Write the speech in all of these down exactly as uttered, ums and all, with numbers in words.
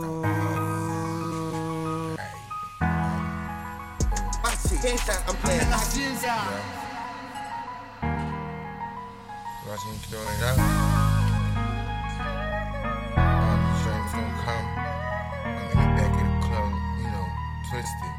My shit, I'm playing my shit. Watching you doing it up. All the strings gonna come. I'm in the back of the club, you know, twisted.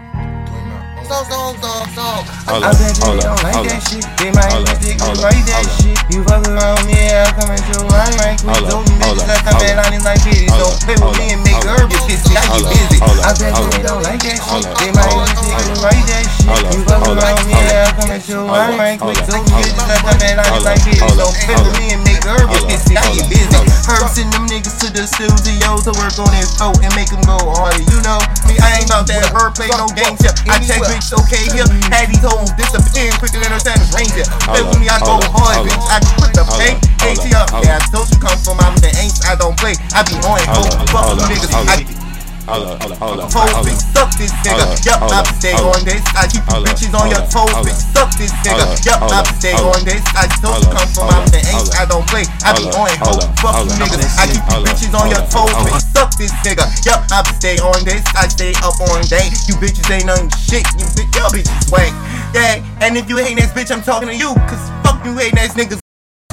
Doing my own. So, so, so, so. I bet you don't like that shit. They might stick to like that shit. You fuck around, yeah, I'm coming to run right quick. Don't be bitches like I'm bad on it like it. Don't play with me and make her get pissed. I get busy. I bet you don't like that shit. They might stick to like that shit. You fuck around, yeah, I'm coming to run right quick. Don't be bitches like I'm bad on it like it. Don't play with me and make her get pissed. I get busy. Herbs and them niggas to the studio to work on their flow and make them go harder. You know me, I ain't about that herb play no game shit. I check bitch, okay here. Had these hoes disappearing quicker than a Samus Ranger. Play with me, I go hard, bitch. I put the paint, A T up. Yeah, I told you come from out the ain't. I don't play. I be on it. Fuck you niggas. I be. Toes, bitch. Suck this nigga. Yup, I stay on this. I keep you bitches on your toes, bitch. Suck this nigga. Yup, I stay on this. I told you come from out the ain't. I don't play. I be on it. Fuck you niggas. I keep you bitches on your toes, bitch. Suck this nigga. Yup, I stay on this. I stay up on date. You bitches ain't nothing shit. You bitch, y'all bitches wank. Yeah, and if you hate this bitch, I'm talking to you. Cause fuck you hate ass niggas.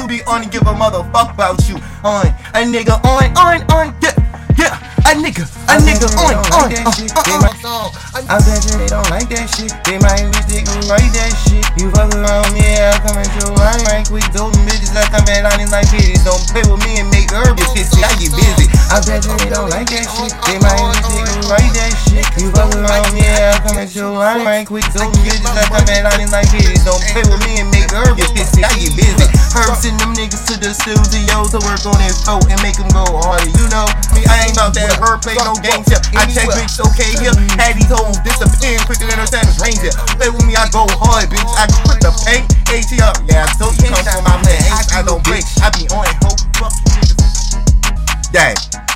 To be on and give a motherfuck about you. On a nigga, on, on, on, yeah, yeah. A nigga, a nigga, on, on, on, on. I bet you they don't like that shit. They might be sticking right that shit. You fuck around, yeah, I'm coming to run right quick. Those bitches like I'm bad on it like bitches. Don't play with me and make her get pissed. I get busy. I bet you they don't like that shit. They might be sticking right that shit. You fuck around, yeah, I'm coming to run right quick. Those bitches like I'm bad on it like bitches. Don't play with me and make her get pissed. I get busy. Herbs and them niggas to the studio to work on their flow and make them go harder. You know me, I ain't about that herb play no game shit. I check bitch, okay here. Had these hoes disappearing quicker than a Samus Ranger. Play with me, I go hard, bitch. I put the paint, A T up. Yeah, so you come from my man. I don't break. I be on it, hope. Fuck you niggas. Dang.